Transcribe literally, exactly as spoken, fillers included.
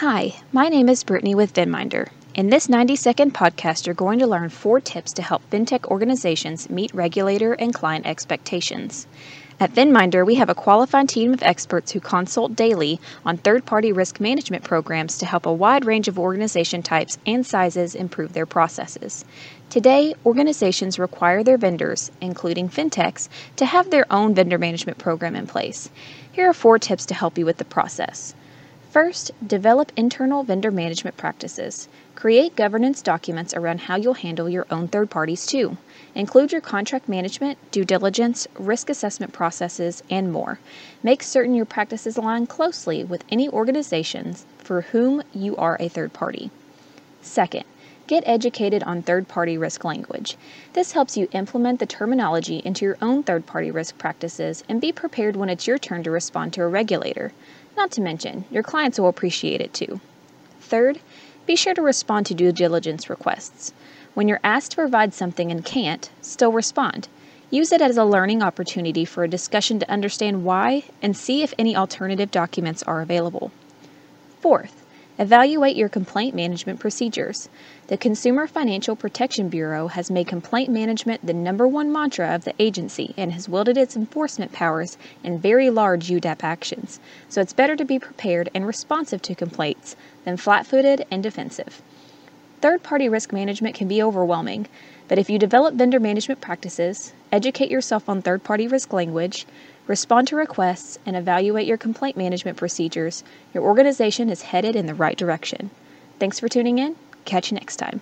Hi, my name is Brittany with Venminder. In this ninety second podcast, you're going to learn four tips to help fintech organizations meet regulator and client expectations. At Venminder, we have a qualified team of experts who consult daily on third-party risk management programs to help a wide range of organization types and sizes improve their processes. Today, organizations require their vendors, including fintechs, to have their own vendor management program in place. Here are four tips to help you with the process. First, develop internal vendor management practices. Create governance documents around how you'll handle your own third parties too. Include your contract management, due diligence, risk assessment processes, and more. Make certain your practices align closely with any organizations for whom you are a third party. Second, get educated on third-party risk language. This helps you implement the terminology into your own third-party risk practices and be prepared when it's your turn to respond to a regulator. Not to mention, your clients will appreciate it too. Third, be sure to respond to due diligence requests. When you're asked to provide something and can't, still respond. Use it as a learning opportunity for a discussion to understand why and see if any alternative documents are available. Fourth, evaluate your complaint management procedures. The Consumer Financial Protection Bureau has made complaint management the number one mantra of the agency and has wielded its enforcement powers in very large U D A P actions, so it's better to be prepared and responsive to complaints than flat-footed and defensive. Third-party risk management can be overwhelming, but if you develop vendor management practices, educate yourself on third-party risk language, respond to requests, and evaluate your complaint management procedures, your organization is headed in the right direction. Thanks for tuning in. Catch you next time.